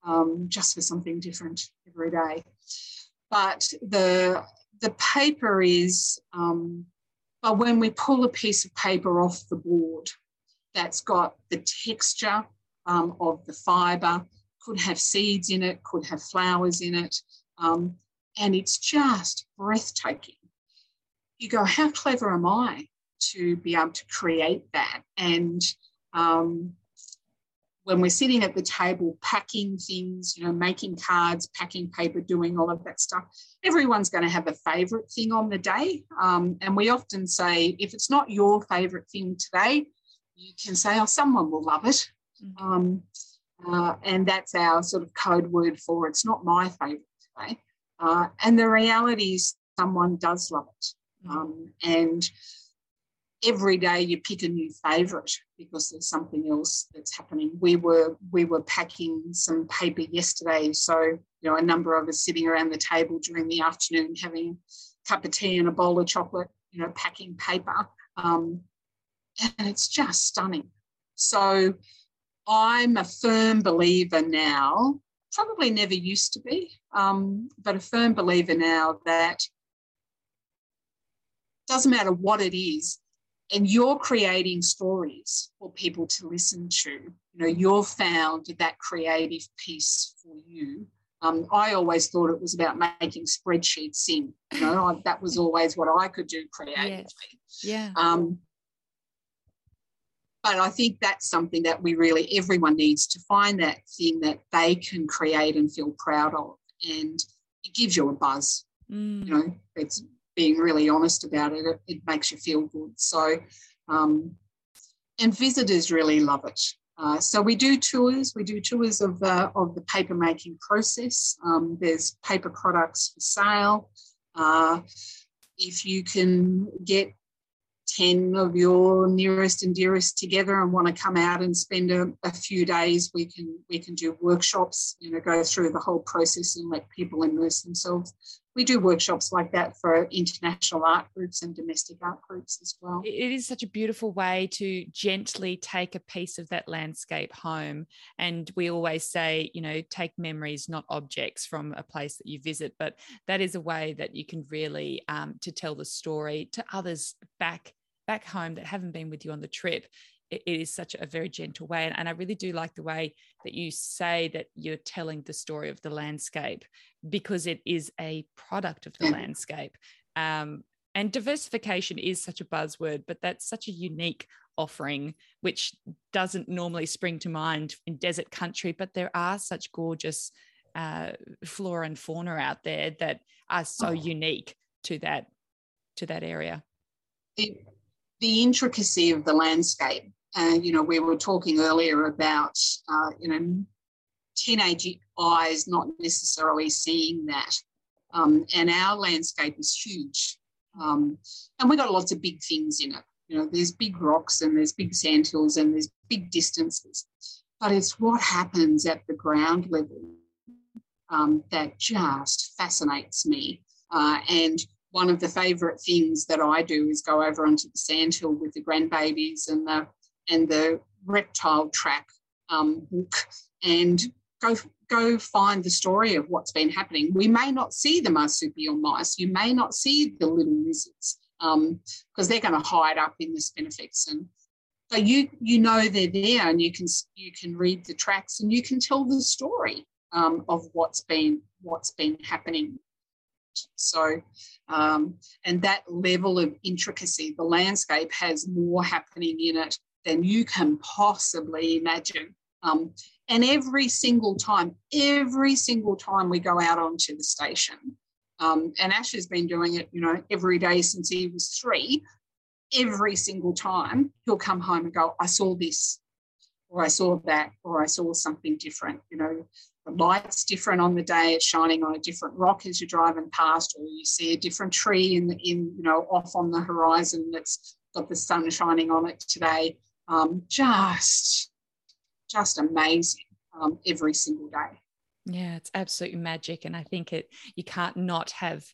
um, just for something different every day. But the, the paper is, um, but when we pull a piece of paper off the board, that's got the texture um, of the fibre, could have seeds in it, could have flowers in it, um, and it's just breathtaking. You go, how clever am I to be able to create that? And um, when we're sitting at the table packing things, you know, making cards, packing paper, doing all of that stuff, everyone's going to have a favourite thing on the day, um, and we often say, if it's not your favourite thing today, you can say, oh, someone will love it. Mm-hmm. Um, Uh, and that's our sort of code word for it's not my favourite today. Uh, and the reality is someone does love it. Um, and every day you pick a new favourite because there's something else that's happening. We were we were packing some paper yesterday, so you know a number of us sitting around the table during the afternoon having a cup of tea and a bowl of chocolate, you know, packing paper. Um, and it's just stunning. So I'm a firm believer now, probably never used to be, um, but a firm believer now that doesn't matter what it is, and you're creating stories for people to listen to. You know, you've found that creative piece for you. Um, I always thought it was about making spreadsheets sing. You know, I, that was always what I could do creatively. Yeah. Yeah. Um, But I think that's something that we really, everyone needs to find that thing that they can create and feel proud of. And it gives you a buzz. Mm. You know, it's being really honest about it, it, it makes you feel good. So, um, and visitors really love it. Uh, so we do tours. We do tours of the, of the paper making process. Um, there's paper products for sale. Uh, if you can get ten of your nearest and dearest together and want to come out and spend a, a few days, we can we can do workshops, you know, go through the whole process and let people immerse themselves. We do workshops like that for international art groups and domestic art groups as well. It is such a beautiful way to gently take a piece of that landscape home. And we always say, you know, take memories, not objects, from a place that you visit. But that is a way that you can really um, to tell the story to others back back home that haven't been with you on the trip. It is such a very gentle way. And, and I really do like the way that you say that you're telling the story of the landscape, because it is a product of the yeah. landscape. Um, and diversification is such a buzzword, but that's such a unique offering, which doesn't normally spring to mind in desert country, but there are such gorgeous uh, flora and fauna out there that are so oh. unique to that, to that area. The, the intricacy of the landscape. Uh, you know, we were talking earlier about, uh, you know, teenage eyes not necessarily seeing that. Um, and our landscape is huge. Um, and we've got lots of big things in it. You know, there's big rocks and there's big sandhills and there's big distances. But it's what happens at the ground level um, that just fascinates me. Uh, and one of the favourite things that I do is go over onto the sandhill with the grandbabies and the and the reptile track um, book and go go find the story of what's been happening. We may not see the marsupial mice. You may not see the little lizards because um, they're going to hide up in the spinifex. And so you you know they're there, and you can you can read the tracks and you can tell the story um, of what's been what's been happening. So, um, and that level of intricacy, the landscape has more happening in it than you can possibly imagine. Um, and every single time, every single time we go out onto the station, um, and Ash has been doing it, you know, every day since he was three, every single time he'll come home and go, I saw this, or I saw that, or I saw something different, you know. The light's different on the day; it's shining on a different rock as you're driving past, or you see a different tree in the, in you know off on the horizon that's got the sun shining on it today. Um, just, just amazing um, every single day. Yeah, it's absolute magic, and I think it you can't not have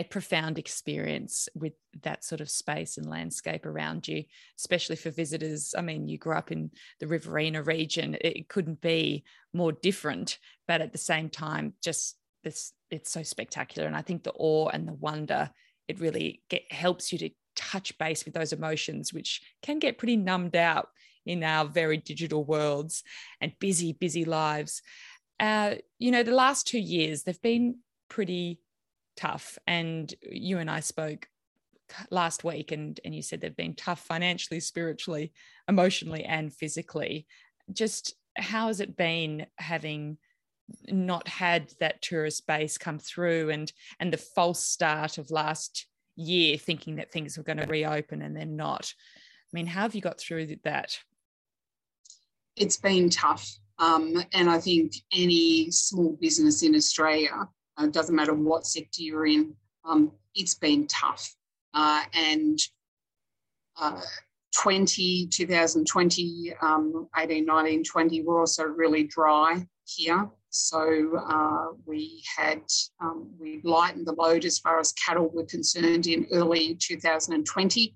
a profound experience with that sort of space and landscape around you, especially for visitors. I mean, you grew up in the Riverina region. It couldn't be more different, but at the same time, just this, it's so spectacular. And I think the awe and the wonder, it really get, helps you to touch base with those emotions, which can get pretty numbed out in our very digital worlds and busy, busy lives. Uh, you know, the last two years, they've been pretty tough, and you and I spoke last week and and you said they've been tough financially, spiritually, emotionally and physically. Just how has it been having not had that tourist base come through and and the false start of last year, thinking that things were going to reopen and then not? I mean, how have you got through that? It's been tough, um, and I think any small business in Australia, it doesn't matter what sector you're in, um, it's been tough. Uh, and uh, twenty, twenty twenty, um, eighteen, nineteen, twenty were also really dry here. So uh, we had, um, we lightened the load as far as cattle were concerned in early two thousand twenty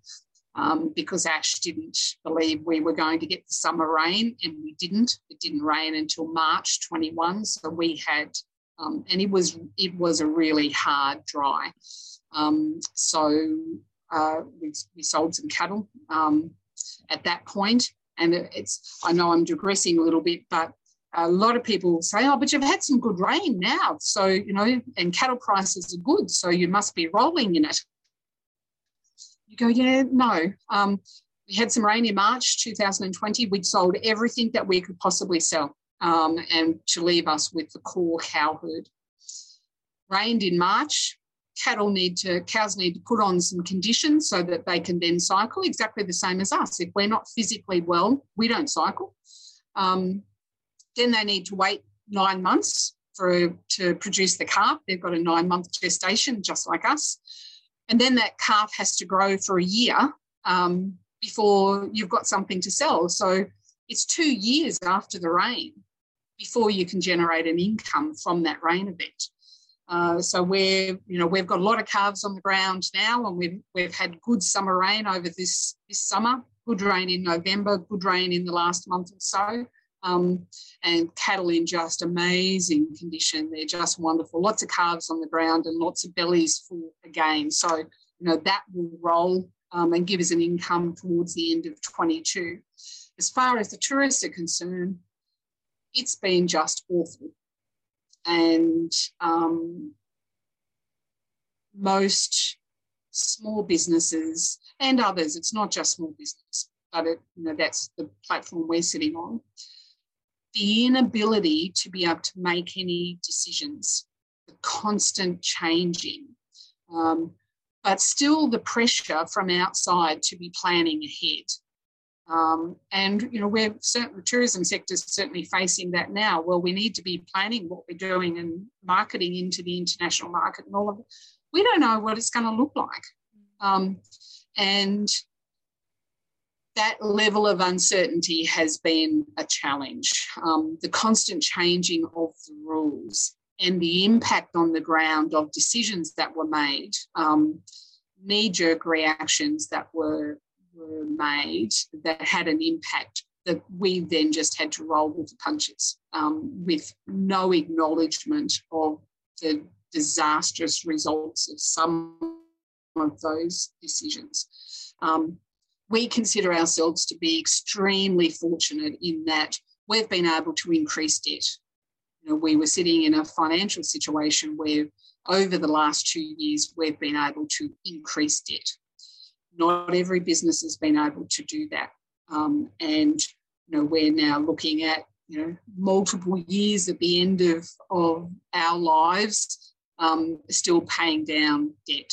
um, because Ash didn't believe we were going to get the summer rain, and we didn't. It didn't rain until March twenty-one. So we had... Um, and it was it was a really hard dry. Um, so uh, we, we sold some cattle um, at that point. And it's I know I'm digressing a little bit, but a lot of people say, oh, but you've had some good rain now. So, you know, and cattle prices are good, so you must be rolling in it. You go, yeah, no. Um, we had some rain in March twenty twenty. We'd sold everything that we could possibly sell. Um, and to leave us with the core cow herd. Rained in March, cattle need to, cows need to put on some conditions so that they can then cycle, exactly the same as us. If we're not physically well, we don't cycle. Um, then they need to wait nine months for to produce the calf. They've got a nine-month gestation, just like us. And then that calf has to grow for a year um, before you've got something to sell. So it's two years after the rain before you can generate an income from that rain event. Uh, so we're, you know, we've got a lot of calves on the ground now, and we've we've had good summer rain over this this summer. Good rain in November, good rain in the last month or so, um, and cattle in just amazing condition. They're just wonderful. Lots of calves on the ground and lots of bellies full again. So you know that will roll um, and give us an income towards the end of twenty-two. As far as the tourists are concerned, it's been just awful. And um, most small businesses and others, it's not just small business, but it, you know, that's the platform we're sitting on, the inability to be able to make any decisions, the constant changing, um, but still the pressure from outside to be planning ahead. Um, and, you know, we're certain the tourism sector is certainly facing that now. Well, we need to be planning what we're doing and marketing into the international market and all of it. We don't know what it's going to look like. Um, and that level of uncertainty has been a challenge. Um, the constant changing of the rules and the impact on the ground of decisions that were made, um, knee-jerk reactions that were were made that had an impact that we then just had to roll with the punches um, with no acknowledgement of the disastrous results of some of those decisions. Um, we consider ourselves to be extremely fortunate in that we've been able to increase debt. You know, we were sitting in a financial situation where over the last two years we've been able to increase debt. Not every business has been able to do that. Um, and, you know, we're now looking at, you know, multiple years at the end of, of our lives um, still paying down debt.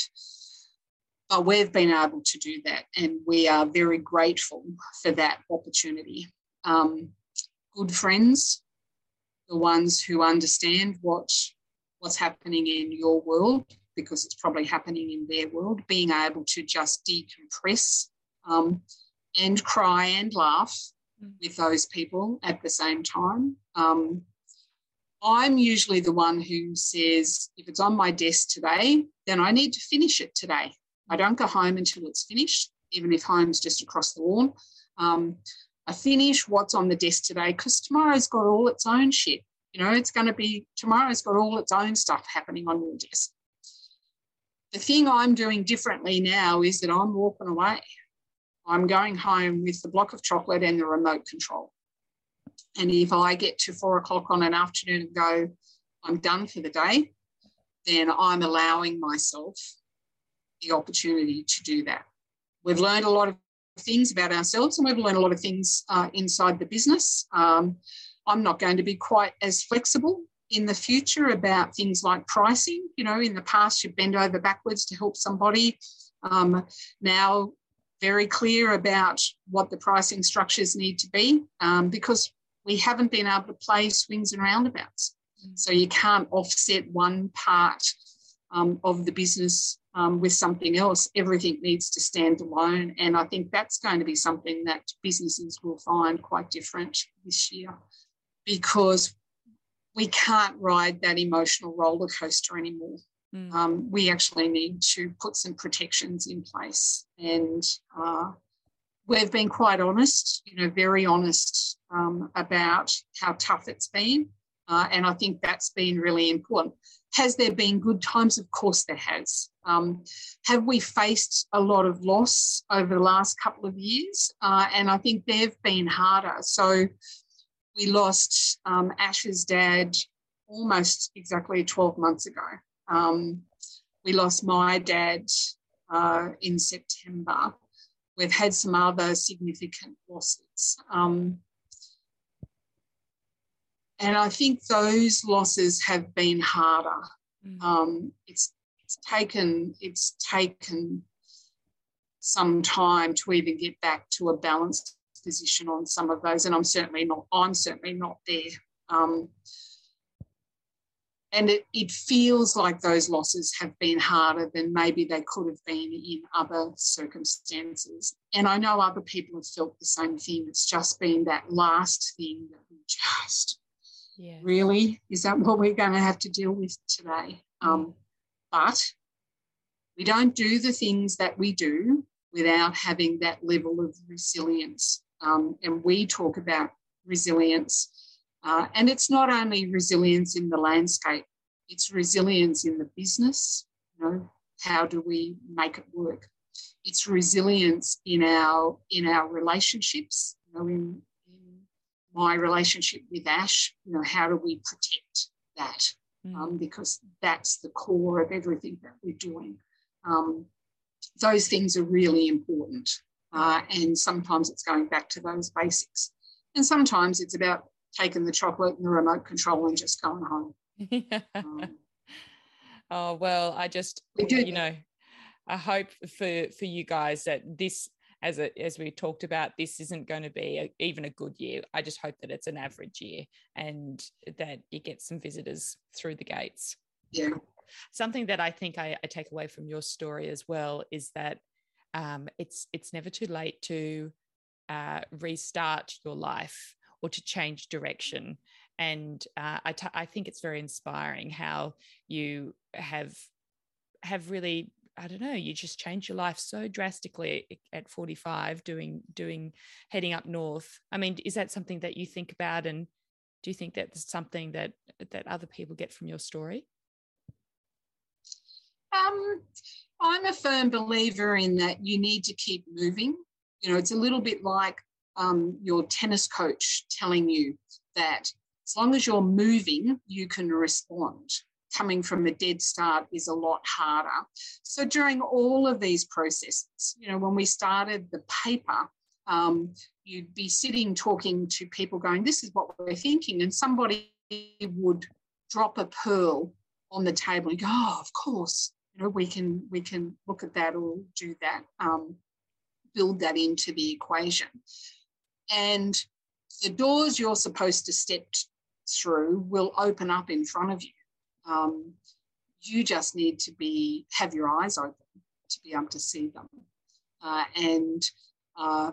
But we've been able to do that, and we are very grateful for that opportunity. Um, good friends, the ones who understand what, what's happening in your world, because it's probably happening in their world, being able to just decompress um, and cry and laugh with those people at the same time. Um, I'm usually the one who says, if it's on my desk today, then I need to finish it today. I don't go home until it's finished, even if home's just across the lawn. Um, I finish what's on the desk today, because tomorrow's got all its own shit. You know, it's going to be, tomorrow's got all its own stuff happening on your desk. The thing I'm doing differently now is that I'm walking away. I'm going home with the block of chocolate and the remote control. And if I get to four o'clock on an afternoon and go, I'm done for the day, then I'm allowing myself the opportunity to do that. We've learned a lot of things about ourselves, and we've learned a lot of things uh, inside the business. Um, I'm not going to be quite as flexible in the future about things like pricing. You know, in the past you bend over backwards to help somebody. Um, now very clear about what the pricing structures need to be um, because we haven't been able to play swings and roundabouts. Mm. So you can't offset one part um, of the business um, with something else. Everything needs to stand alone, and I think that's going to be something that businesses will find quite different this year, because we can't ride that emotional roller coaster anymore. Mm. Um, we actually need to put some protections in place. And uh, we've been quite honest, you know, very honest um, about how tough it's been. Uh, and I think that's been really important. Has there been good times? Of course there has. Um, have we faced a lot of loss over the last couple of years? Uh, and I think they've been harder. So we lost um, Ash's dad almost exactly twelve months ago. Um, we lost my dad uh, in September. We've had some other significant losses. Um, and I think those losses have been harder. Mm. Um, it's it's taken it's taken some time to even get back to a balanced position on some of those, and I'm certainly not I'm certainly not there. Um, and it, it feels like those losses have been harder than maybe they could have been in other circumstances. And I know other people have felt the same thing. It's just been that last thing that we just, yeah. really, is that what we're going to have to deal with today? Um, but we don't do the things that we do without having that level of resilience. Um, and we talk about resilience. Uh, and it's not only resilience in the landscape, it's resilience in the business. You know, how do we make it work? It's resilience in our in our relationships. You know, in, in my relationship with Ash, you know, how do we protect that? Mm. Um, because that's the core of everything that we're doing. Um, those things are really important. Uh, and sometimes it's going back to those basics. And sometimes it's about taking the chocolate and the remote control and just going home. Yeah. Um, oh, well, I just, you know, I hope for, for you guys that this, as a, as we talked about, this isn't going to be a, even a good year. I just hope that it's an average year and that you get some visitors through the gates. Yeah. Something that I think I, I take away from your story as well is that um, it's it's never too late to uh, restart your life or to change direction. And uh, I, t- I think it's very inspiring how you have have really, I don't know, you just changed your life so drastically at forty-five, doing doing heading up north. I mean, is that something that you think about, and do you think that's something that that other people get from your story? Um, I'm a firm believer in that you need to keep moving. You know, it's a little bit like Um, your tennis coach telling you that as long as you're moving, you can respond. Coming from a dead start is a lot harder. So during all of these processes, you know, when we started the paper, um, you'd be sitting talking to people going, this is what we're thinking, and somebody would drop a pearl on the table and go, oh, of course, you know, we can, we can look at that or do that, um, build that into the equation. And the doors you're supposed to step through will open up in front of you. Um, you just need to be have your eyes open to be able to see them. Uh, and uh,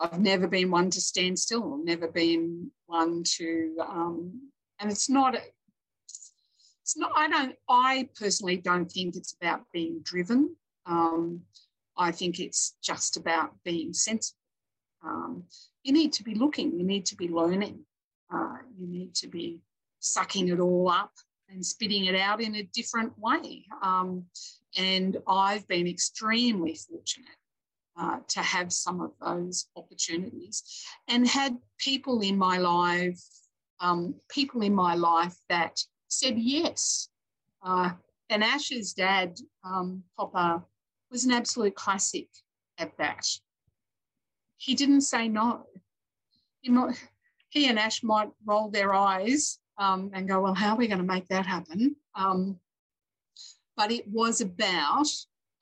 I've never been one to stand still. I've never been one to. Um, and it's not. It's not. I don't. I personally don't think it's about being driven. Um, I think it's just about being sensible. Um, you need to be looking, you need to be learning, uh, you need to be sucking it all up and spitting it out in a different way. Um, and I've been extremely fortunate uh, to have some of those opportunities, and had people in my life, um, people in my life that said yes. Uh, and Ash's dad, um, Popper, was an absolute classic at that. He didn't say no. He, might, he and Ash might roll their eyes um, and go, well, how are we going to make that happen? Um, but it was about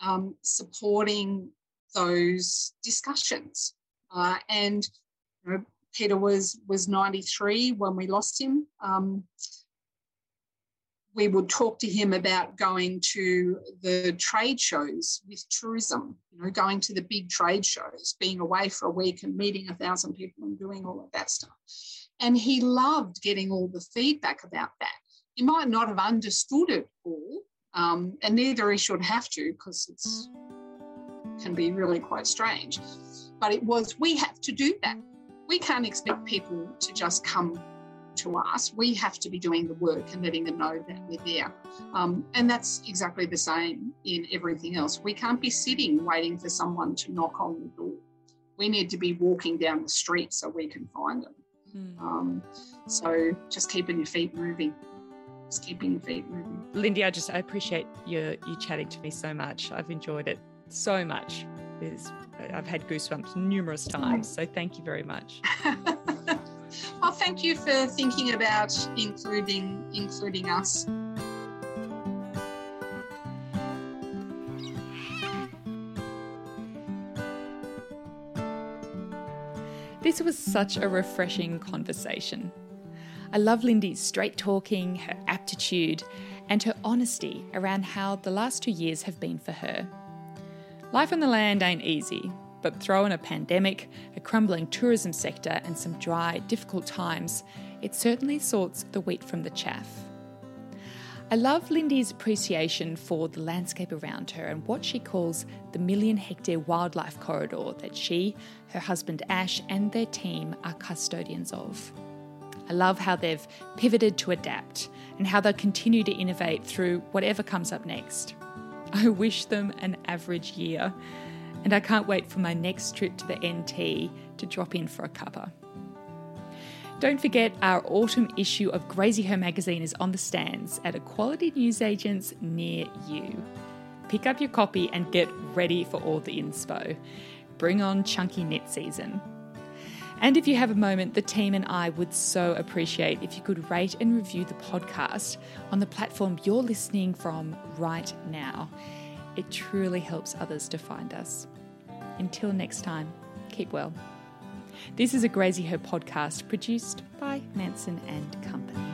um, supporting those discussions. Uh, and you know, Peter was, was ninety-three when we lost him. Um, we would talk to him about going to the trade shows with tourism, you know, going to the big trade shows, being away for a week and meeting a thousand people and doing all of that stuff. And he loved getting all the feedback about that. He might not have understood it all, um, and neither he should have to, because it's can be really quite strange. But it was, we have to do that. We can't expect people to just come to us. We have to be doing the work and letting them know that we're there. Um, and that's exactly the same in everything else. We can't be sitting waiting for someone to knock on the door. We need to be walking down the street so we can find them. Mm. Um, so just keeping your feet moving. Just keeping your feet moving. Lindy, I just I appreciate you you chatting to me so much. I've enjoyed it so much. It's, I've had goosebumps numerous times. So thank you very much. Well, thank you for thinking about including including us. This was such a refreshing conversation. I love Lindy's straight talking, her aptitude, and her honesty around how the last two years have been for her. Life on the land ain't easy, but throw in a pandemic, a crumbling tourism sector and some dry, difficult times, it certainly sorts the wheat from the chaff. I love Lindy's appreciation for the landscape around her and what she calls the million hectare wildlife corridor that she, her husband Ash and their team are custodians of. I love how they've pivoted to adapt and how they'll continue to innovate through whatever comes up next. I wish them an average year, and I can't wait for my next trip to the N T to drop in for a cuppa. Don't forget our autumn issue of Graziher magazine is on the stands at a quality newsagent's near you. Pick up your copy and get ready for all the inspo. Bring on chunky knit season. And if you have a moment, the team and I would so appreciate if you could rate and review the podcast on the platform you're listening from right now. It truly helps others to find us. Until next time, keep well. This is a Graziher podcast produced by Manson and Company.